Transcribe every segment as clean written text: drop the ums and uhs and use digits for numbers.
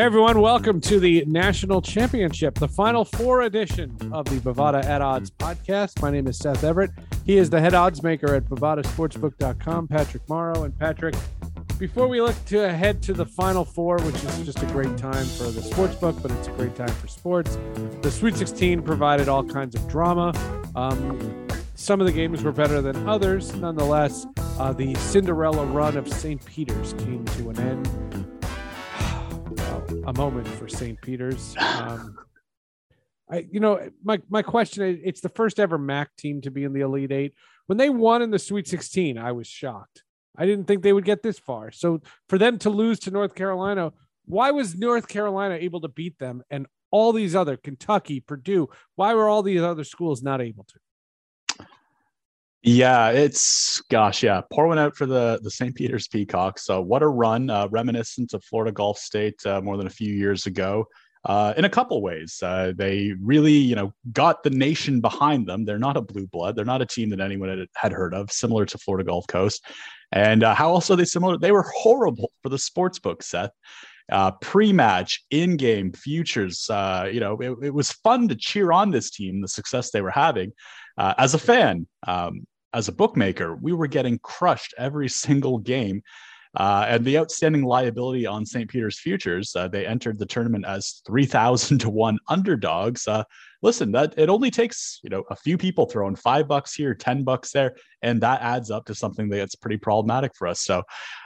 Hey everyone, welcome to the National Championship, the Final Four edition of the Bovada at Odds podcast. My name is Seth Everett. He is the head odds maker at Bavadasportsbook.com, Patrick Morrow. And Patrick, before we look to ahead to the Final Four, which is just a great time for the sportsbook, but it's a great time for sports, the Sweet 16 provided all kinds of drama. Some of the games were better than others. Nonetheless, the Cinderella run of St. Peter's came to an end. A moment for St. Peter's. My question is, it's the first ever MAAC team to be in the Elite Eight. When they won in the Sweet 16, I was shocked. I didn't think they would get this far. So for them to lose to North Carolina, why was North Carolina able to beat them and all these other, Kentucky, Purdue, why were all these other schools not able to? Yeah, pour one out for the St. Peter's Peacocks. What a run, reminiscent of Florida Gulf State more than a few years ago in a couple ways. They really, got the nation behind them. They're not a blue blood. They're not a team that anyone had heard of, similar to Florida Gulf Coast. And how else are they similar? They were horrible for the sports book, Seth. Pre-match, in-game, futures. It was fun to cheer on this team, the success they were having. As a fan, as a bookmaker, we were getting crushed every single game. And the outstanding liability on St. Peter's futures, they entered the tournament as 3,000-1 underdogs. Listen, that it only takes, a few people throwing $5 here, $10 there, and that adds up to something that's pretty problematic for us. So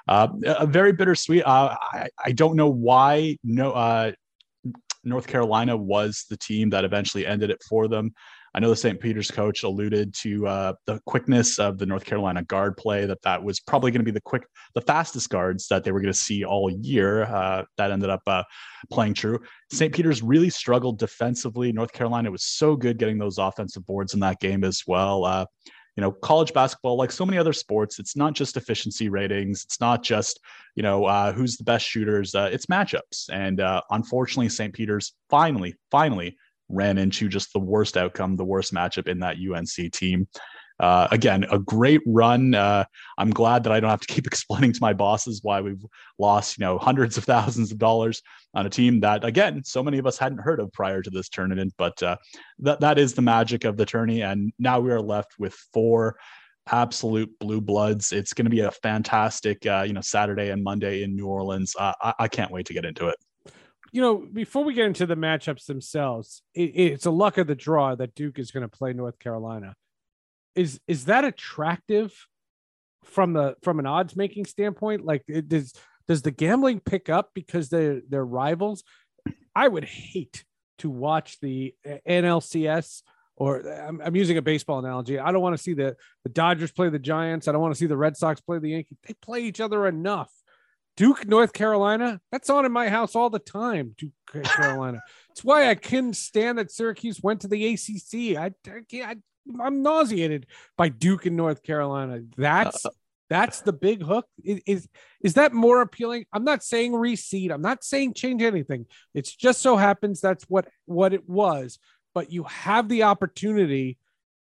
a very bittersweet. I don't know why North Carolina was the team that eventually ended it for them. I know the St. Peter's coach alluded to the quickness of the North Carolina guard play, that was probably going to be the fastest guards that they were going to see all year. That ended up playing true. St. Peter's really struggled defensively. North Carolina was so good getting those offensive boards in that game as well. College basketball, like so many other sports, it's not just efficiency ratings. It's not just, who's the best shooters. It's matchups. And unfortunately, St. Peter's finally, ran into just the worst outcome, the worst matchup in that UNC team. Again, a great run. I'm glad that I don't have to keep explaining to my bosses why we've lost, hundreds of thousands of dollars on a team that, again, so many of us hadn't heard of prior to this tournament. But that is the magic of the tourney. And now we are left with four absolute blue bloods. It's going to be a fantastic, Saturday and Monday in New Orleans. I can't wait to get into it. Before we get into the matchups themselves, it's a luck of the draw that Duke is going to play North Carolina. Is that attractive from an odds making standpoint? Like, does the gambling pick up because they're rivals? I would hate to watch the NLCS, or I'm using a baseball analogy. I don't want to see the Dodgers play the Giants. I don't want to see the Red Sox play the Yankees. They play each other enough. Duke, North Carolina, that's on in my house all the time, Duke, Carolina. It's why I couldn't stand that Syracuse went to the ACC. I'm nauseated by Duke and North Carolina. That's the big hook. Is that more appealing? I'm not saying reseed. I'm not saying change anything. It's just so happens that's what it was. But you have the opportunity.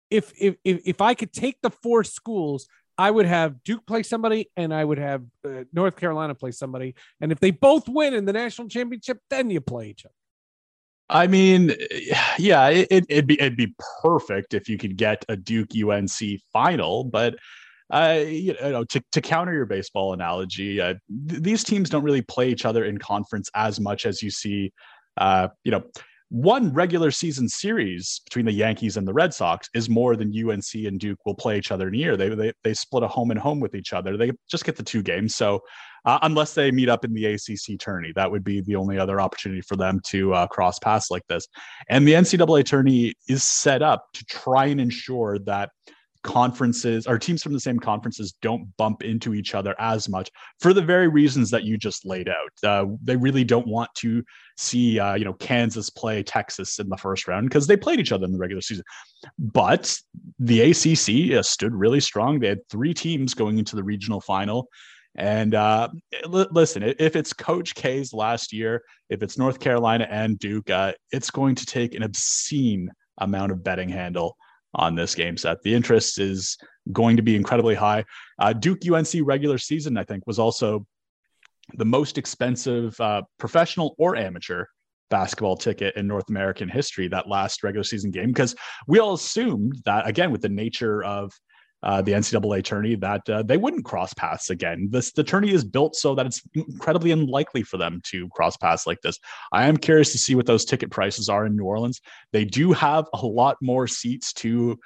If I could take the four schools, I would have Duke play somebody and I would have North Carolina play somebody. And if they both win in the national championship, then you play each other. I mean, yeah, it'd be perfect if you could get a Duke UNC final, but to counter your baseball analogy, these teams don't really play each other in conference as much as you see, one regular season series between the Yankees and the Red Sox is more than UNC and Duke will play each other in a year. They split a home and home with each other. They just get the two games. So unless they meet up in the ACC tourney, that would be the only other opportunity for them to cross paths like this. And the NCAA tourney is set up to try and ensure that conferences or teams from the same conferences don't bump into each other as much for the very reasons that you just laid out. They really don't want to see, Kansas play Texas in the first round because they played each other in the regular season. But the ACC stood really strong. They had three teams going into the regional final. And listen, if it's Coach K's last year, if it's North Carolina and Duke, it's going to take an obscene amount of betting handle on this game set. The interest is going to be incredibly high. Duke UNC regular season, I think, was also the most expensive professional or amateur basketball ticket in North American history, that last regular season game, because we all assumed that, again, with the nature of the NCAA tourney, that they wouldn't cross paths again. The tourney is built so that it's incredibly unlikely for them to cross paths like this. I am curious to see what those ticket prices are in New Orleans. They do have a lot more seats to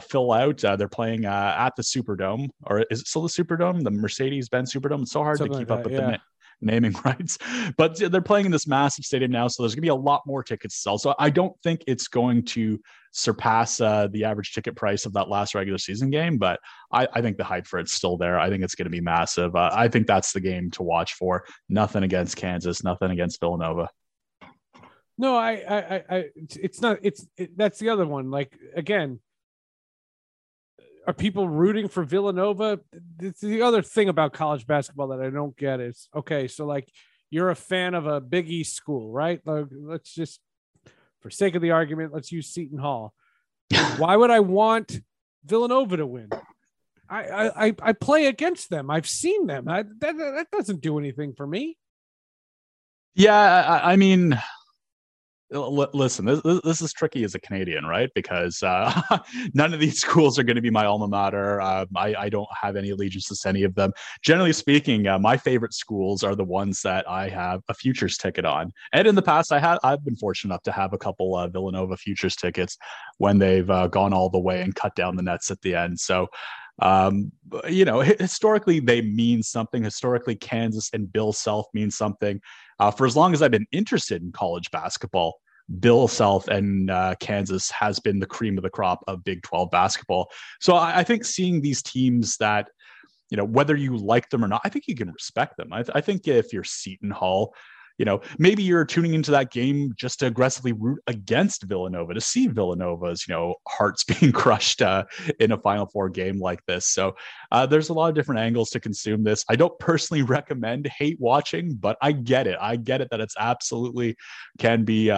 fill out. They're playing at the Superdome, or is it still the Superdome? The Mercedes-Benz Superdome. It's so hard to keep up with the naming rights, but they're playing in this massive stadium now, so there's gonna be a lot more tickets to sell. So I don't think it's going to surpass the average ticket price of that last regular season game, but I think the hype for it's still there. I think it's going to be massive. I think that's the game to watch for. Nothing against Kansas, nothing against Villanova. No, I it's not, it's that's the other one. Like, again, are people rooting for Villanova? It's the other thing about college basketball that I don't get is, okay, so like you're a fan of a Big East school, right? Like, let's just, for sake of the argument, let's use Seton Hall. Why would I want Villanova to win? I play against them. I've seen them. That doesn't do anything for me. Yeah, I mean, listen, this is tricky as a Canadian, right? Because none of these schools are going to be my alma mater. I don't have any allegiances to any of them. Generally speaking, my favorite schools are the ones that I have a futures ticket on. And in the past, I've been fortunate enough to have a couple Villanova futures tickets when they've gone all the way and cut down the nets at the end. So, you know, historically, they mean something. Historically, Kansas and Bill Self mean something. For as long as I've been interested in college basketball, Bill Self and Kansas has been the cream of the crop of Big 12 basketball. So I think seeing these teams that, you know, whether you like them or not, I think you can respect them. I think if you're Seton Hall, you know, maybe you're tuning into that game just to aggressively root against Villanova, to see Villanova's, you know, hearts being crushed in a Final Four game like this. So there's a lot of different angles to consume this. I don't personally recommend hate watching, but I get it. I get it that it's absolutely can be,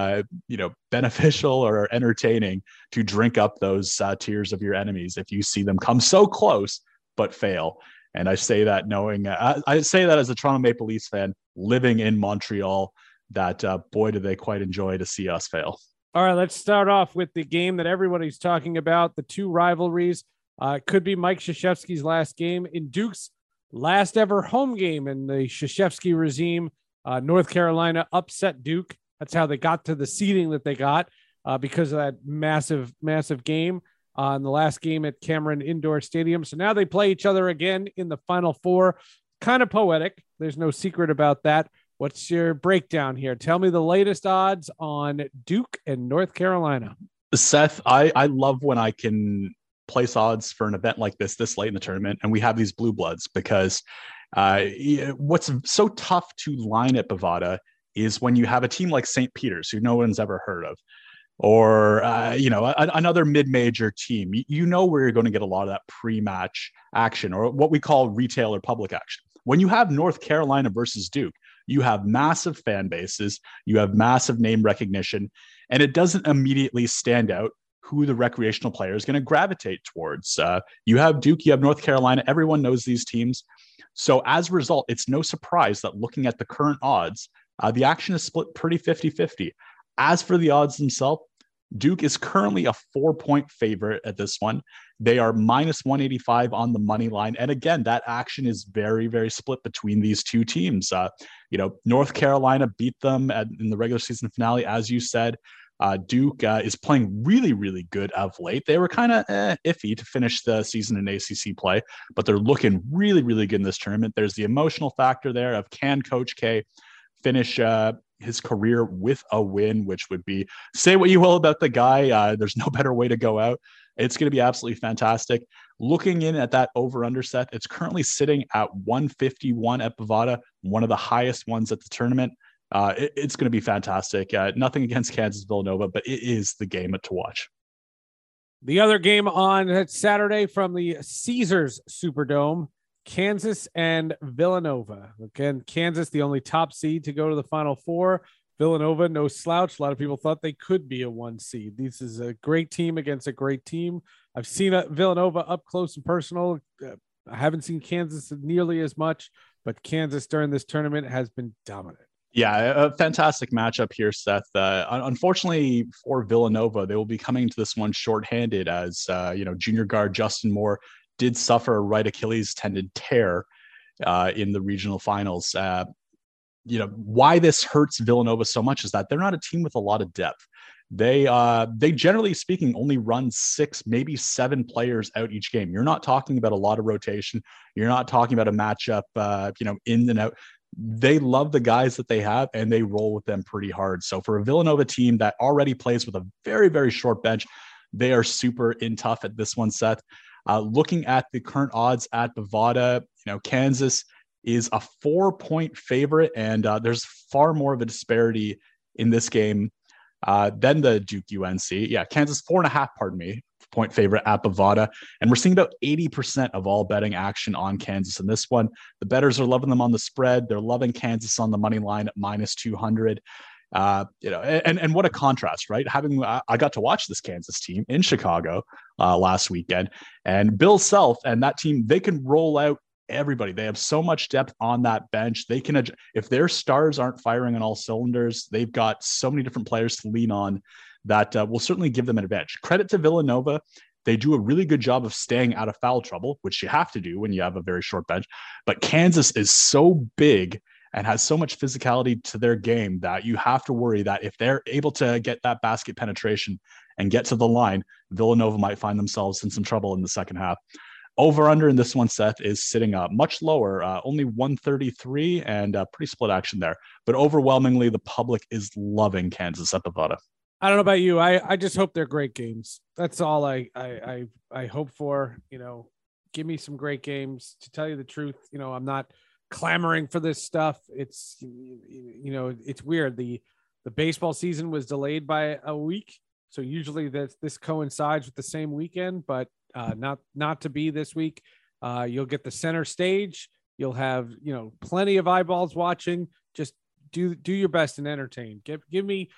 you know, beneficial or entertaining to drink up those tears of your enemies if you see them come so close but fail. And I say that knowing, I say that as a Toronto Maple Leafs fan living in Montreal, that boy, do they quite enjoy to see us fail. All right, let's start off with the game that everybody's talking about, the two rivalries. It could be Mike Krzyzewski's last game in Duke's last ever home game in the Krzyzewski regime. North Carolina upset Duke. That's how they got to the seeding that they got because of that massive, massive game. On the last game at Cameron Indoor Stadium. So now they play each other again in the Final Four. Kind of poetic. There's no secret about that. What's your breakdown here? Tell me the latest odds on Duke and North Carolina. Seth, I love when I can place odds for an event like this late in the tournament, and we have these blue bloods, because what's so tough to line at Bovada is when you have a team like St. Peter's, who no one's ever heard of, or, you know, another mid-major team, you know, where you're going to get a lot of that pre-match action, or what we call retail or public action. When you have North Carolina versus Duke, you have massive fan bases, you have massive name recognition, and it doesn't immediately stand out who the recreational player is going to gravitate towards. You have Duke, you have North Carolina, everyone knows these teams. So as a result, it's no surprise that looking at the current odds, the action is split pretty 50-50. As for the odds themselves, Duke is currently a 4-point favorite at this one. They are minus 185 on the money line. And again, that action is very, very split between these two teams. You know, North Carolina beat them in the regular season finale, as you said. Duke is playing really, really good of late. They were kind of iffy to finish the season in ACC play, but they're looking really, really good in this tournament. There's the emotional factor there of, can Coach K finish his career with a win, which would be, say what you will about the guy, there's no better way to go out. It's going to be absolutely fantastic. Looking in at that over-under, Seth, it's currently sitting at 151 at Bovada, one of the highest ones at the tournament. It's going to be fantastic. Nothing against Kansas Villanova, but it is the game to watch. The other game on Saturday from the Caesars Superdome, Kansas and Villanova. Again, Kansas, the only top seed to go to the Final Four. Villanova, no slouch. A lot of people thought they could be a one seed. This is a great team against a great team. I've seen Villanova up close and personal. I haven't seen Kansas nearly as much. but Kansas during this tournament has been dominant. Yeah, a fantastic matchup here, Seth. Unfortunately for Villanova, they will be coming to this one shorthanded as, junior guard Justin Moore did suffer a right Achilles tendon tear in the regional finals. Why this hurts Villanova so much is that they're not a team with a lot of depth. They generally speaking only run 6, maybe 7 players out each game. You're not talking about a lot of rotation. You're not talking about a matchup, in and out. They love the guys that they have, and they roll with them pretty hard. So for a Villanova team that already plays with a very, very short bench, they are super in tough at this one, Seth. Looking at the current odds at Bovada, Kansas is a 4-point favorite, and there's far more of a disparity in this game than the Duke UNC. Yeah, Kansas 4.5 point favorite at Bovada. And we're seeing about 80% of all betting action on Kansas in this one. The bettors are loving them on the spread. They're loving Kansas on the money line at minus 200. And what a contrast, right? I got to watch this Kansas team in Chicago last weekend, and Bill Self and that team, they can roll out everybody. They have so much depth on that bench. They can, if their stars aren't firing on all cylinders, they've got so many different players to lean on that will certainly give them an advantage. Credit to Villanova. They do a really good job of staying out of foul trouble, which you have to do when you have a very short bench. But Kansas is so big and has so much physicality to their game that you have to worry that if they're able to get that basket penetration and get to the line, Villanova might find themselves in some trouble in the second half. Over-under in this one, Seth, is sitting much lower, only 133, and pretty split action there. But overwhelmingly, the public is loving Kansas at Bovada. I don't know about you. I just hope they're great games. That's all I hope for. Give me some great games. To tell you the truth, I'm not clamoring for this stuff. It's, it's weird. The baseball season was delayed by a week. So usually this coincides with the same weekend, but not to be this week. You'll get the center stage. You'll have, plenty of eyeballs watching. Just do your best and entertain. Give me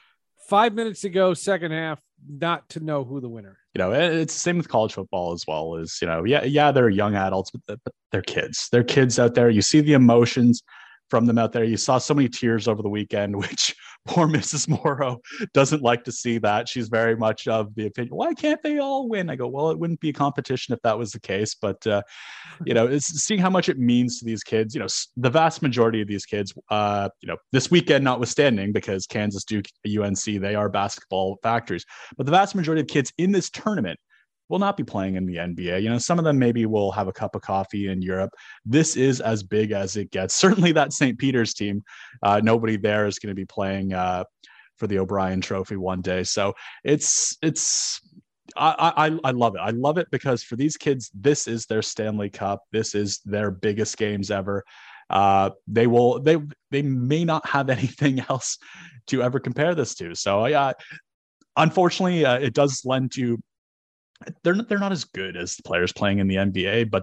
5 minutes to go, second half, not to know who the winner is. It's the same with college football as well. As, they're young adults, but they're kids. They're kids out there. You see the emotions from them out there. You saw so many tears over the weekend, which poor Mrs. Morrow doesn't like to see that. She's very much of the opinion, why can't they all win? I go, well, it wouldn't be a competition if that was the case. But, it's seeing how much it means to these kids, the vast majority of these kids, this weekend notwithstanding, because Kansas, Duke, UNC, they are basketball factories. But the vast majority of kids in this tournament will not be playing in the NBA. Some of them maybe will have a cup of coffee in Europe. This is as big as it gets. Certainly that St. Peter's team, nobody there is going to be playing for the O'Brien Trophy one day. So I love it. I love it because for these kids, this is their Stanley Cup. This is their biggest games ever. They may not have anything else to ever compare this to. So unfortunately it does lend to, they're not as good as the players playing in the NBA, but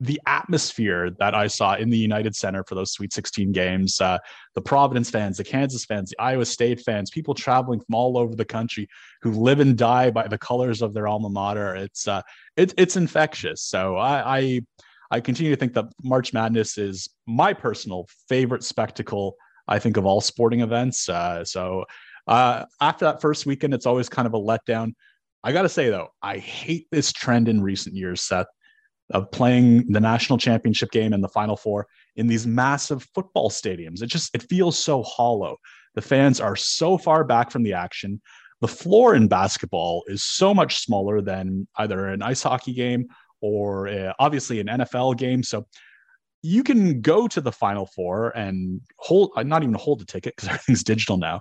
the atmosphere that I saw in the United Center for those Sweet 16 games, the Providence fans, the Kansas fans, the Iowa State fans, people traveling from all over the country who live and die by the colors of their alma mater. It's infectious. So I continue to think that March Madness is my personal favorite spectacle, I think, of all sporting events. So after that first weekend, it's always kind of a letdown. I got to say, though, I hate this trend in recent years, Seth, of playing the national championship game and the Final Four in these massive football stadiums. It feels so hollow. The fans are so far back from the action. The floor in basketball is so much smaller than either an ice hockey game or obviously an NFL game. So you can go to the Final Four and not even hold a ticket because everything's digital now.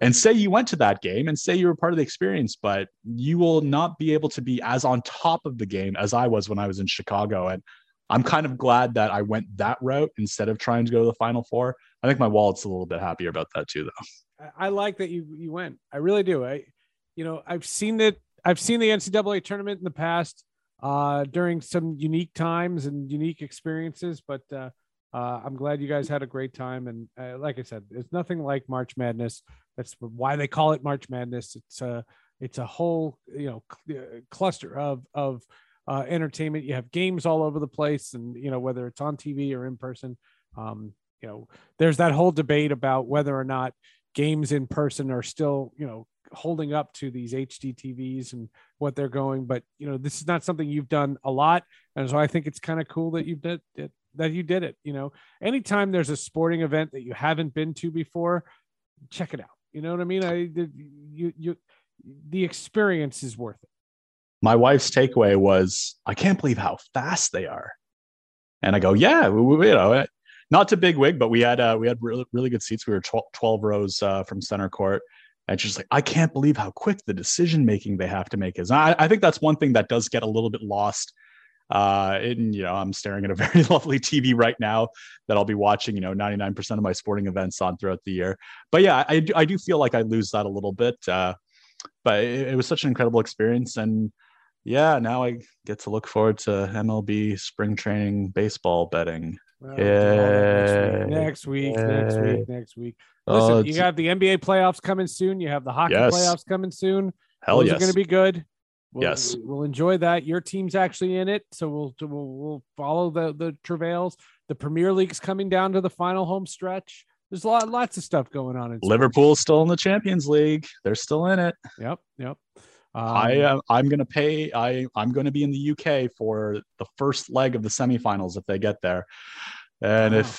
And say you went to that game and say you were part of the experience, but you will not be able to be as on top of the game as I was when I was in Chicago. And I'm kind of glad that I went that route instead of trying to go to the Final Four. I think my wallet's a little bit happier about that too, though. I like that you went. I really do. I've seen the NCAA tournament in the past, during some unique times and unique experiences, but I'm glad you guys had a great time. And like I said, it's nothing like March Madness. That's why they call it March Madness. It's a whole cluster of entertainment. You have games all over the place, and, you know, whether it's on TV or in person, you know, there's that whole debate about whether or not games in person are still, you know, holding up to these HD TVs and what they're going, but, you know, this is not something you've done a lot. And so I think it's kind of cool that you've did it, that you did it. You know, anytime there's a sporting event that you haven't been to before, check it out. You know what I mean? The experience is worth it. My wife's takeaway was, I can't believe how fast they are. And I go, yeah, you know, not to bigwig, but we had really, really good seats. We were 12 rows from center court. And she's like, I can't believe how quick the decision-making they have to make is. And I think that's one thing that does get a little bit lost. And, you know, I'm staring at a very lovely TV right now that I'll be watching, you know, 99% of my sporting events on throughout the year. But yeah, I do feel like I lose that a little bit, but it was such an incredible experience. And yeah, now I get to look forward to MLB spring training baseball betting. Well, next week. Listen, you got the NBA playoffs coming soon. You have the hockey playoffs coming soon. Hell yes. Those are going to be good. We'll enjoy that. Your team's actually in it, so we'll follow the travails. The Premier League's coming down to the final home stretch. There's lots of stuff going on. Liverpool's still in the Champions League. They're still in it. Yep. I'm going to pay. I'm going to be in the UK for the first leg of the semifinals if they get there, and wow.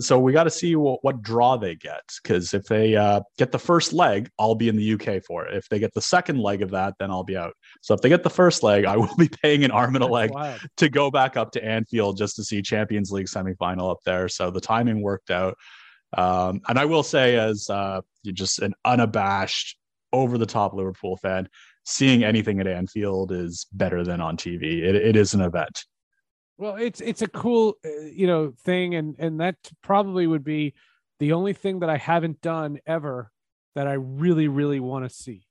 So we got to see what draw they get, because if they get the first leg, I'll be in the UK for it. If they get the second leg of that, then I'll be out. So if they get the first leg, I will be paying an arm and a leg to go back up to Anfield just to see Champions League semifinal up there. So the timing worked out. And I will say, as you're just an unabashed, over-the-top Liverpool fan, seeing anything at Anfield is better than on TV. It is an event. Well, it's a cool, you know, thing. And that probably would be the only thing that I haven't done ever that I really, really want to see.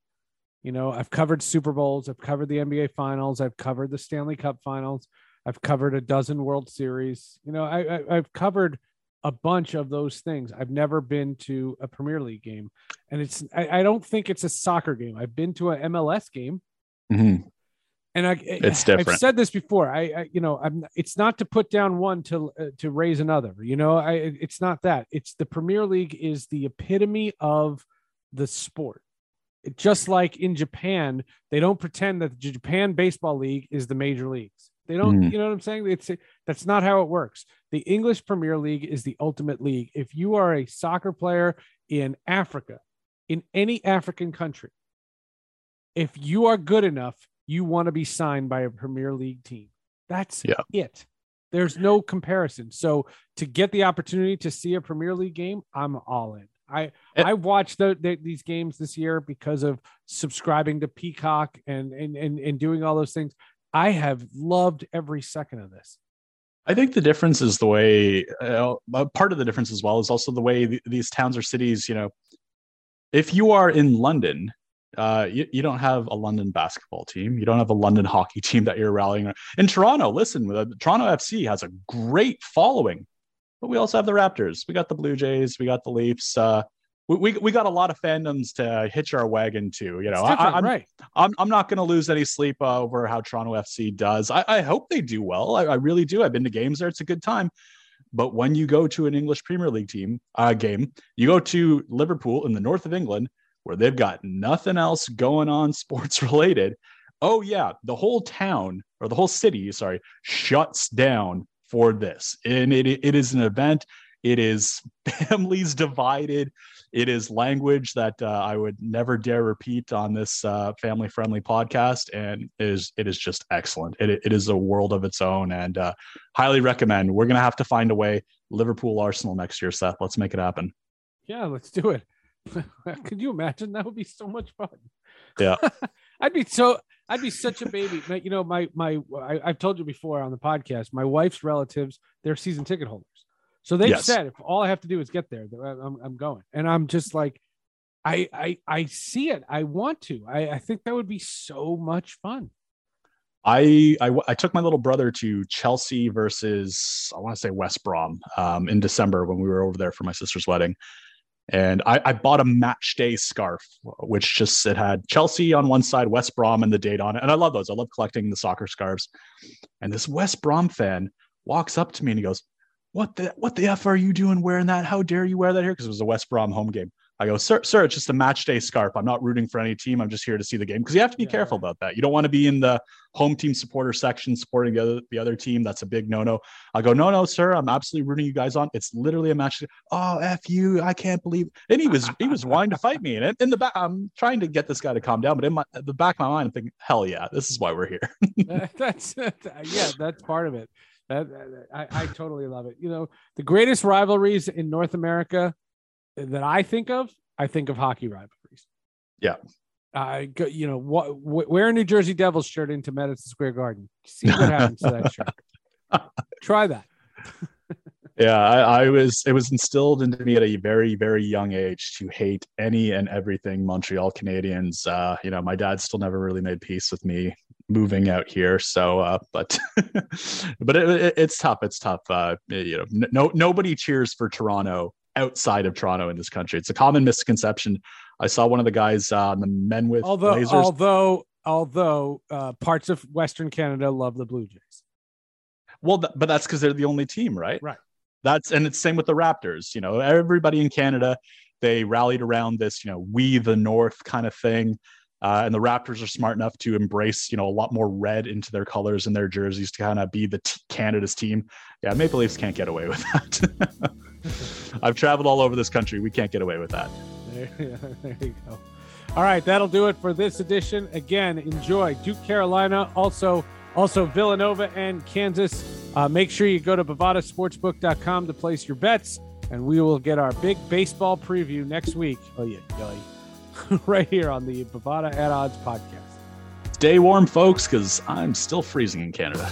You know, I've covered Super Bowls. I've covered the NBA finals. I've covered the Stanley Cup finals. I've covered a dozen World Series. You know, I've covered a bunch of those things. I've never been to a Premier League game, and I don't think it's a soccer game. I've been to an MLS game. Mm-hmm. And it's different. I've said this before. It's not to put down one to raise another. You know, it's not that. It's the Premier League is the epitome of the sport. Just like in Japan, they don't pretend that the Japan Baseball League is the major leagues. They don't. Mm. You know what I'm saying? That's not how it works. The English Premier League is the ultimate league. If you are a soccer player in Africa, in any African country, if you are good enough, you want to be signed by a Premier League team. That's it. There's no comparison. So to get the opportunity to see a Premier League game, I'm all in. I watched these games this year because of subscribing to Peacock and doing all those things. I have loved every second of this. I think the difference is the way, part of the difference as well is also the way these towns or cities, you know, if you are in London, you don't have a London basketball team. You don't have a London hockey team that you're rallying on. In Toronto, listen, the Toronto FC has a great following, but we also have the Raptors. We got the Blue Jays. We got the Leafs. We got a lot of fandoms to hitch our wagon to. You know, I'm not going to lose any sleep over how Toronto FC does. I hope they do well. I really do. I've been to games there. It's a good time. But when you go to an English Premier League game, you go to Liverpool in the north of England, where they've got nothing else going on sports related. Oh yeah. The whole town, or the whole city, sorry, shuts down for this. And it is an event. It is families divided. It is language that I would never dare repeat on this family friendly podcast. And it is just excellent. It is a world of its own, and highly recommend. We're going to have to find a way. Liverpool Arsenal next year, Seth, let's make it happen. Yeah, let's do it. Could you imagine? That would be so much fun. Yeah. I'd be such a baby. You know, I've told you before on the podcast, my wife's relatives, they're season ticket holders. So they've said, if all I have to do is get there, I'm going. And I'm just like, I see it. I want to, I think that would be so much fun. I took my little brother to Chelsea versus, I want to say West Brom in December when we were over there for my sister's wedding. And I bought a match day scarf, which just, it had Chelsea on one side, West Brom, and the date on it. And I love those. I love collecting the soccer scarves. And this West Brom fan walks up to me and he goes, what the F are you doing wearing that? How dare you wear that here? Because it was a West Brom home game. I go, sir, it's just a match day scarf. I'm not rooting for any team. I'm just here to see the game. Because you have to be careful about that. You don't want to be in the home team supporter section supporting the other team. That's a big no-no. I go, no, sir, I'm absolutely rooting you guys on. It's literally a match day. Oh, F you. I can't believe. And he was wanting to fight me. And in the back, I'm trying to get this guy to calm down. But in the back of my mind, I'm thinking, hell yeah, this is why we're here. That's part of it. I totally love it. You know, the greatest rivalries in North America that I think of hockey rivalries. Yeah. You know, wear a New Jersey Devils shirt into Madison Square Garden. See what happens to that shirt. Try that. Yeah. It was instilled into me at a very, very young age to hate any and everything Montreal Canadiens. You know, my dad still never really made peace with me moving out here. So, but, but it's tough. It's tough. You know, nobody cheers for Toronto outside of Toronto in this country. It's a common misconception. I saw one of the guys on the men with Blazers. Although parts of Western Canada love the Blue Jays. Well, but that's because they're the only team, right? Right. And it's same with the Raptors. You know, everybody in Canada, they rallied around this, you know, we the North kind of thing. And the Raptors are smart enough to embrace, you know, a lot more red into their colors and their jerseys to kind of be the Canada's team. Yeah, Maple Leafs can't get away with that. I've traveled all over this country. We can't get away with that. There you go. All right, that'll do it for this edition. Again, enjoy Duke, Carolina, also Villanova and Kansas. Make sure you go to Bavadasportsbook.com to place your bets, and we will get our big baseball preview next week. Oh, yeah, Billy. Right here on the Bovada at Odds podcast. Stay warm, folks, because I'm still freezing in Canada.